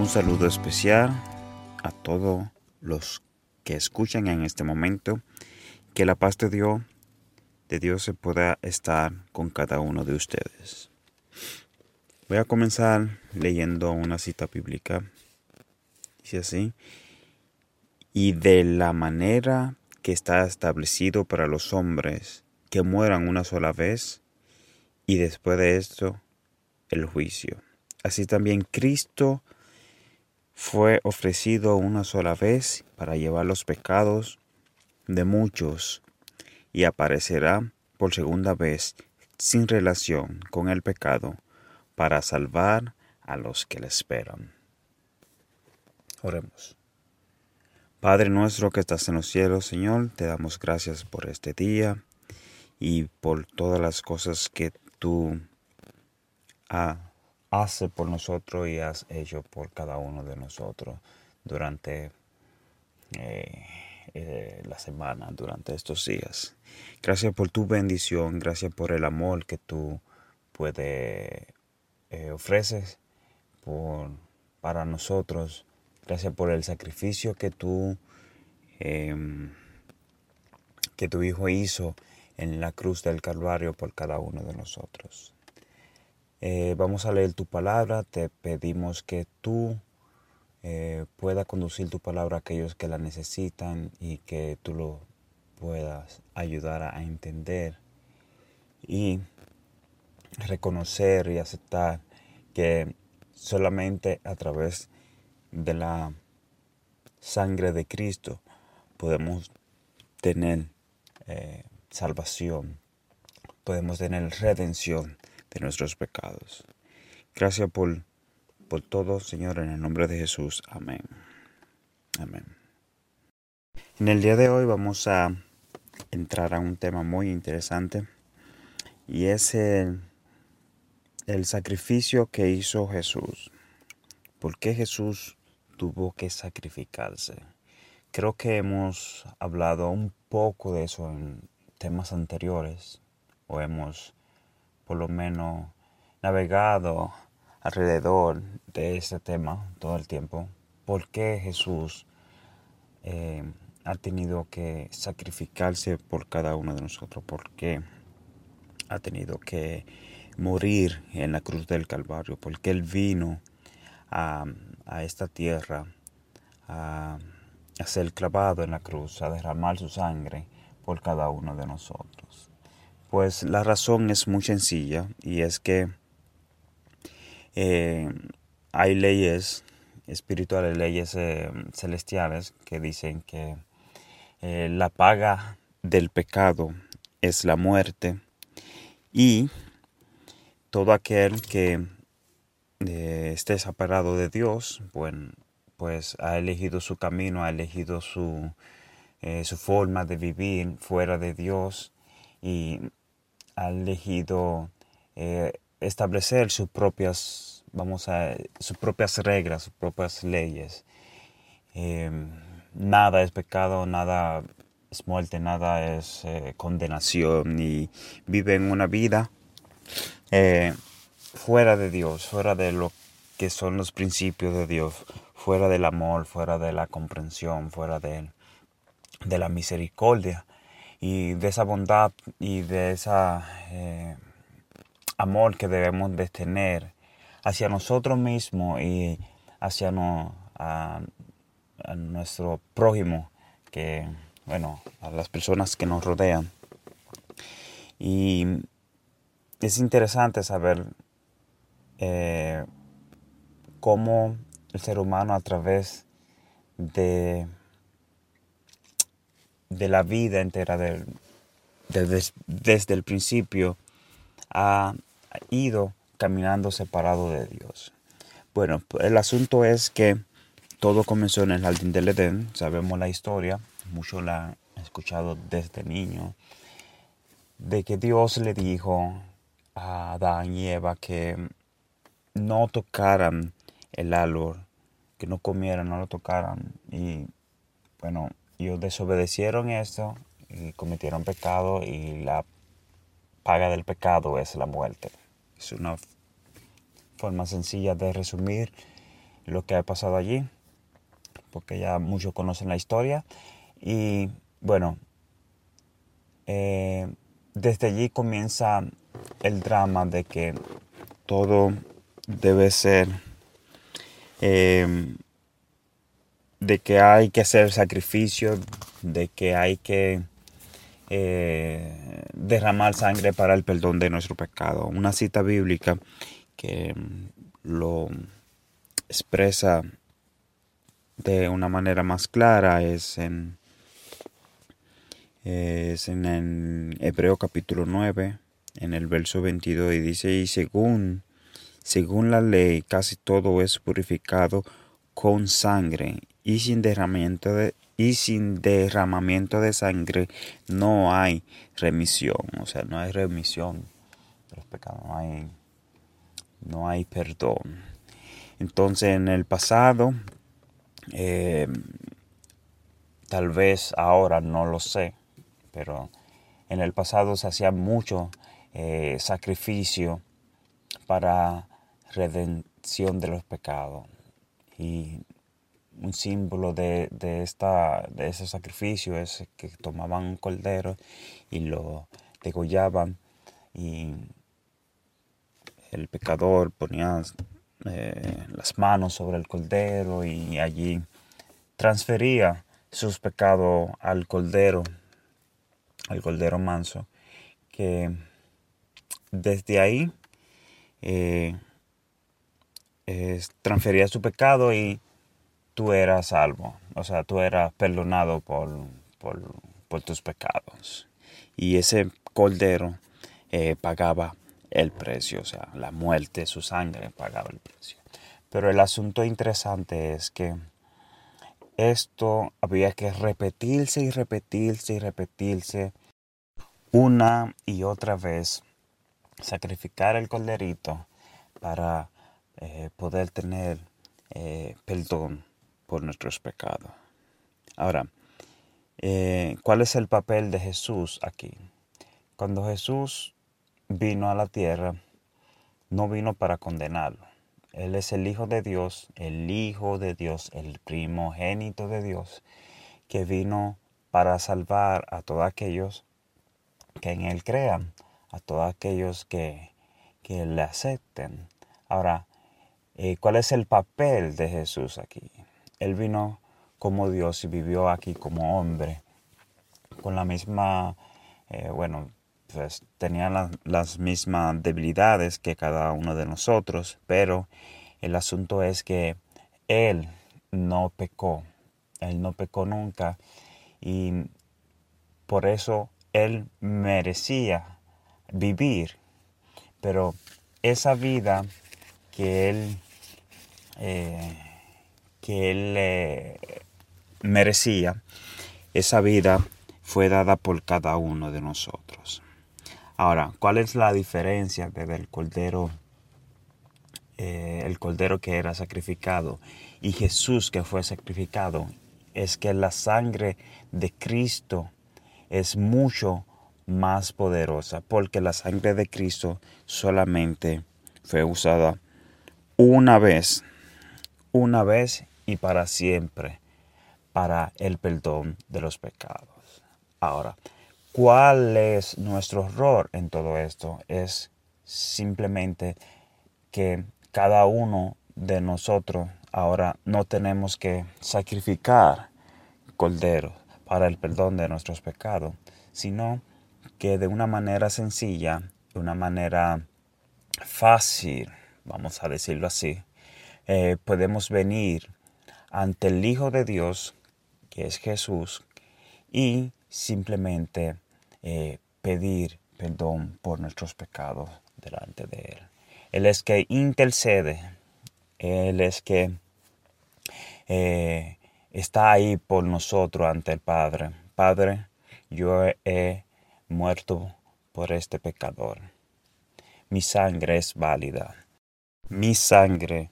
Un saludo especial a todos los que escuchan en este momento. Que la paz de Dios se pueda estar con cada uno de ustedes. Voy a comenzar leyendo una cita bíblica. Dice así: y de la manera que está establecido para los hombres que mueran una sola vez, y después de esto el juicio. Así también Cristo fue ofrecido una sola vez para llevar los pecados de muchos, y aparecerá por segunda vez sin relación con el pecado para salvar a los que le esperan. Oremos. Padre nuestro que estás en los cielos, Señor, te damos gracias por este día y por todas las cosas que tú haces por nosotros y has hecho por cada uno de nosotros durante la semana, durante estos días. Gracias por tu bendición, gracias por el amor que tú ofreces para nosotros. Gracias por el sacrificio que tu Hijo hizo en la cruz del Calvario por cada uno de nosotros. Vamos a leer tu palabra. Te pedimos que tú puedas conducir tu palabra a aquellos que la necesitan y que tú lo puedas ayudar a entender y reconocer y aceptar que solamente a través de la sangre de Cristo podemos tener salvación, podemos tener redención de nuestros pecados. Gracias por todo, Señor, en el nombre de Jesús. Amén. Amén. En el día de hoy vamos a entrar a un tema muy interesante, y es el sacrificio que hizo Jesús. ¿Por qué Jesús tuvo que sacrificarse? Creo que hemos hablado un poco de eso en temas anteriores, o hemos por lo menos navegado alrededor de ese tema todo el tiempo. ¿Por qué Jesús ha tenido que sacrificarse por cada uno de nosotros? ¿Por qué ha tenido que morir en la cruz del Calvario? ¿Por qué Él vino a esta tierra a ser clavado en la cruz, a derramar su sangre por cada uno de nosotros? Pues la razón es muy sencilla, y es que hay leyes espirituales, leyes celestiales que dicen que la paga del pecado es la muerte, y todo aquel que esté separado de Dios, bueno, pues ha elegido su camino, ha elegido su forma de vivir fuera de Dios, y ha elegido establecer sus propias reglas, sus propias leyes. Nada es pecado, nada es muerte, nada es condenación, y viven una vida fuera de Dios, fuera de lo que son los principios de Dios, fuera del amor, fuera de la comprensión, fuera de la misericordia y de esa bondad y de ese amor que debemos de tener hacia nosotros mismos y hacia a nuestro prójimo, que bueno, a las personas que nos rodean. Y es interesante saber cómo el ser humano, a través de la vida entera, desde el principio, ha ido caminando separado de Dios. Bueno, el asunto es que todo comenzó en el jardín del Edén. Sabemos la historia, muchos la han escuchado desde niño, de que Dios le dijo a Adán y Eva que no tocaran el árbol, que no comieran, no lo tocaran. Y bueno, ellos desobedecieron esto y cometieron pecado, y la paga del pecado es la muerte. Es una forma sencilla de resumir lo que ha pasado allí, porque ya muchos conocen la historia. Y bueno, desde allí comienza el drama de que todo debe ser, de que hay que hacer sacrificios, de que hay que derramar sangre para el perdón de nuestro pecado. Una cita bíblica que lo expresa de una manera más clara es en Hebreo capítulo 9, en el verso 22, y dice: y según la ley, casi todo es purificado con sangre, y sin derramamiento de sangre no hay remisión. O sea, no hay remisión de los pecados, no hay perdón. Entonces, en el pasado, tal vez ahora, no lo sé, pero en el pasado se hacía mucho sacrificio para redención de los pecados. Y un símbolo de ese sacrificio es que tomaban un cordero y lo degollaban, y el pecador ponía las manos sobre el cordero y allí transfería sus pecados al cordero manso, que desde ahí transfería su pecado y tú eras salvo. O sea, tú eras perdonado por tus pecados. Y ese cordero pagaba el precio, o sea, la muerte, su sangre pagaba el precio. Pero el asunto interesante es que esto había que repetirse una y otra vez, sacrificar el corderito para poder tener perdón por nuestros pecados. Ahora, ¿cuál es el papel de Jesús aquí? Cuando Jesús vino a la tierra, no vino para condenarlo. Él es el Hijo de Dios, el primogénito de Dios, que vino para salvar a todos aquellos que en Él crean, a todos aquellos que le acepten. Ahora, ¿cuál es el papel de Jesús aquí? Él vino como Dios y vivió aquí como hombre, con la misma, pues tenía las mismas debilidades que cada uno de nosotros, pero el asunto es que Él no pecó nunca, y por eso Él merecía vivir. Pero esa vida que él merecía, esa vida fue dada por cada uno de nosotros. Ahora, ¿cuál es la diferencia del cordero, el cordero que era sacrificado, y Jesús que fue sacrificado? Es que la sangre de Cristo es mucho más poderosa, porque la sangre de Cristo solamente fue usada una vez y para siempre, para el perdón de los pecados. Ahora, ¿cuál es nuestro error en todo esto? Es simplemente que cada uno de nosotros ahora no tenemos que sacrificar corderos para el perdón de nuestros pecados, sino que de una manera sencilla, de una manera fácil, vamos a decirlo así, podemos venir ante el Hijo de Dios, que es Jesús, y simplemente pedir perdón por nuestros pecados delante de Él. Él es que intercede. Él es que está ahí por nosotros ante el Padre. Padre, yo he muerto por este pecador. Mi sangre es válida. Mi sangre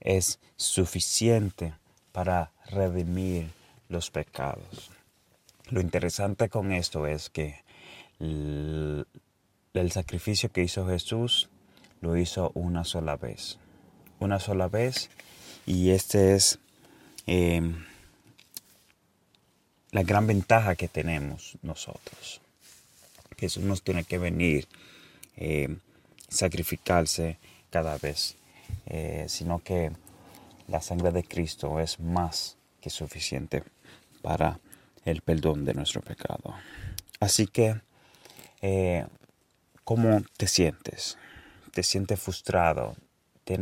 es suficiente para redimir los pecados. Lo interesante con esto es que el sacrificio que hizo Jesús lo hizo una sola vez. Y esta es la gran ventaja que tenemos nosotros. Jesús nos tiene que venir, sacrificarse cada vez, sino que la sangre de Cristo es más que suficiente para el perdón de nuestro pecado. Así que, ¿cómo te sientes? ¿Te sientes frustrado? ¿Te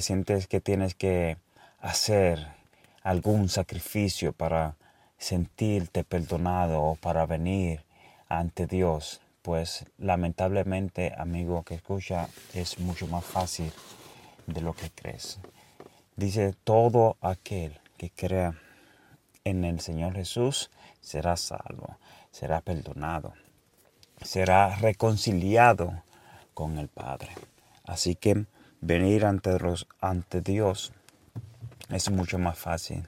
sientes que tienes que hacer algún sacrificio para sentirte perdonado o para venir ante Dios? Pues lamentablemente, amigo que escucha, es mucho más fácil de lo que crees. Dice, todo aquel que crea en el Señor Jesús será salvo, será perdonado, será reconciliado con el Padre. Así que venir ante Dios es mucho más fácil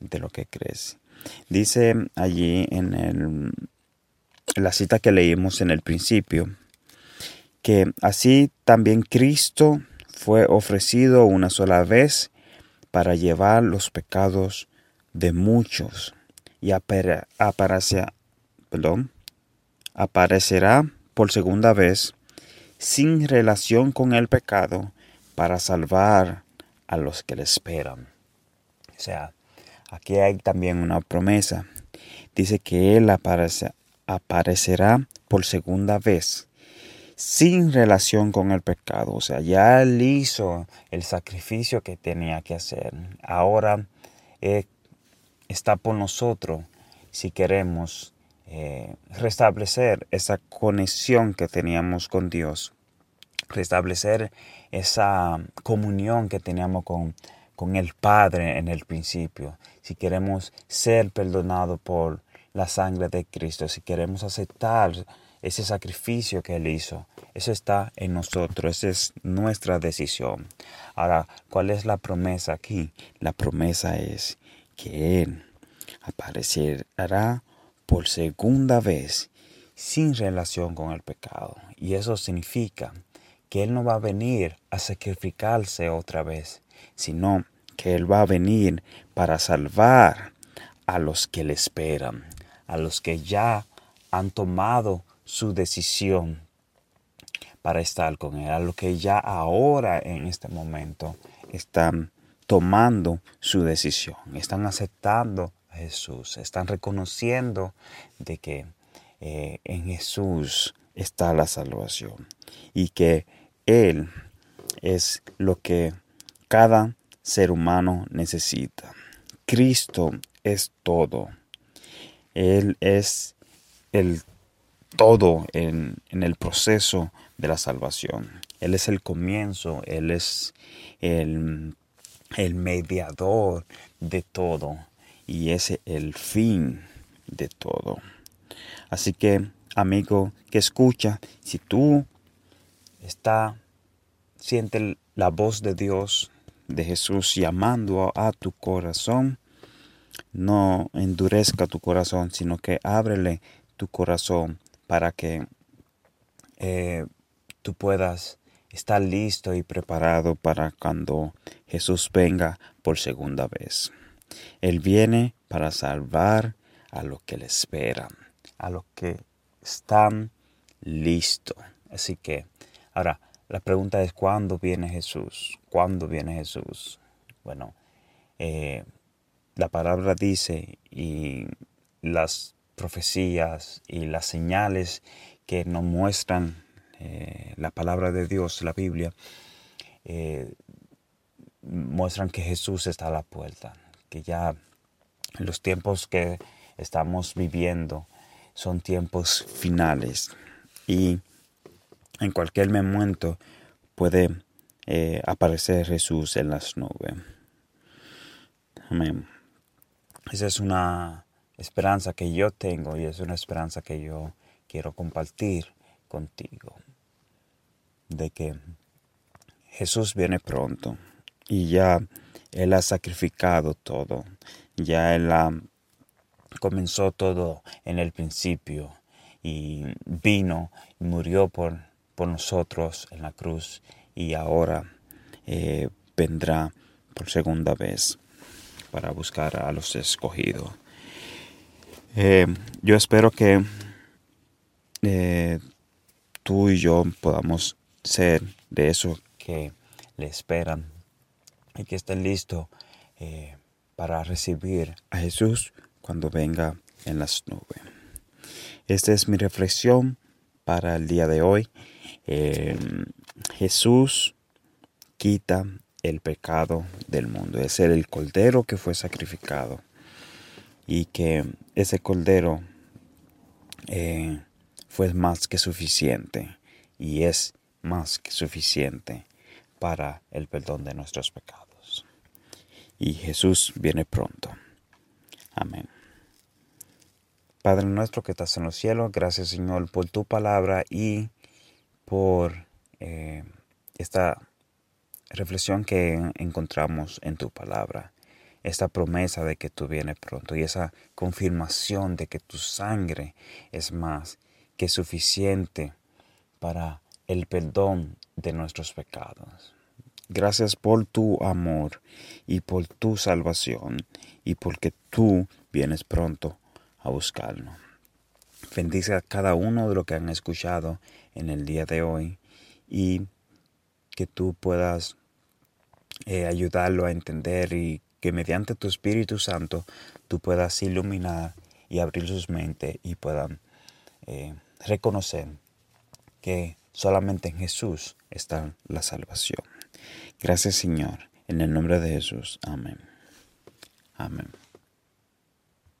de lo que crees. Dice allí en la cita que leímos en el principio, que así también Cristo fue ofrecido una sola vez para llevar los pecados de muchos y aparecerá por segunda vez sin relación con el pecado para salvar a los que le esperan. O sea, aquí hay también una promesa. Dice que Él aparecerá por segunda vez sin relación con el pecado. O sea, ya Él hizo el sacrificio que tenía que hacer. Ahora está por nosotros si queremos restablecer esa conexión que teníamos con Dios, restablecer esa comunión que teníamos con el Padre en el principio. Si queremos ser perdonados por la sangre de Cristo, si queremos aceptar ese sacrificio que Él hizo, eso está en nosotros, esa es nuestra decisión. Ahora, ¿cuál es la promesa aquí? La promesa es que Él aparecerá por segunda vez sin relación con el pecado. Y eso significa que Él no va a venir a sacrificarse otra vez, sino que Él va a venir para salvar a los que le esperan, a los que ya han tomado su decisión para estar con Él, a los que ya ahora en este momento están tomando su decisión, están aceptando a Jesús, están reconociendo de que en Jesús está la salvación y que Él es lo que cada ser humano necesita. Cristo es todo. Él es el todo en el proceso de la salvación. Él es el comienzo, Él es el mediador de todo y es el fin de todo. Así que, amigo que escucha, si tú sientes la voz de Dios, de Jesús, llamando a tu corazón, no endurezca tu corazón, sino que ábrele tu corazón para que tú puedas estar listo y preparado para cuando Jesús venga por segunda vez. Él viene para salvar a los que le esperan, a los que están listos. Así que, ahora, la pregunta es, ¿cuándo viene Jesús? ¿Cuándo viene Jesús? Bueno, la palabra dice, y las profecías y las señales que nos muestran la palabra de Dios, la Biblia, muestran que Jesús está a la puerta, que ya los tiempos que estamos viviendo son tiempos finales y en cualquier momento puede aparecer Jesús en las nubes. Amén. Esa es una esperanza que yo tengo y es una esperanza que yo quiero compartir contigo, de que Jesús viene pronto y ya Él ha sacrificado todo, ya Él comenzó todo en el principio y vino y murió por nosotros en la cruz y ahora vendrá por segunda vez para buscar a los escogidos. Yo espero que tú y yo podamos ser de esos que le esperan y que estén listos para recibir a Jesús cuando venga en las nubes. Esta es mi reflexión para el día de hoy. Jesús quita el pecado del mundo. Es el cordero que fue sacrificado. Y que ese cordero fue más que suficiente. Y es más que suficiente para el perdón de nuestros pecados. Y Jesús viene pronto. Amén. Padre nuestro que estás en los cielos, gracias Señor por tu palabra y por esta reflexión que encontramos en tu palabra. Esta promesa de que tú vienes pronto y esa confirmación de que tu sangre es más que suficiente para el perdón de nuestros pecados. Gracias por tu amor y por tu salvación y porque tú vienes pronto a buscarnos. Bendice a cada uno de los que han escuchado en el día de hoy y que tú puedas ayudarlo a entender y que mediante tu Espíritu Santo tú puedas iluminar y abrir sus mentes y puedan reconocer que solamente en Jesús está la salvación. Gracias Señor, en el nombre de Jesús. Amén. Amén.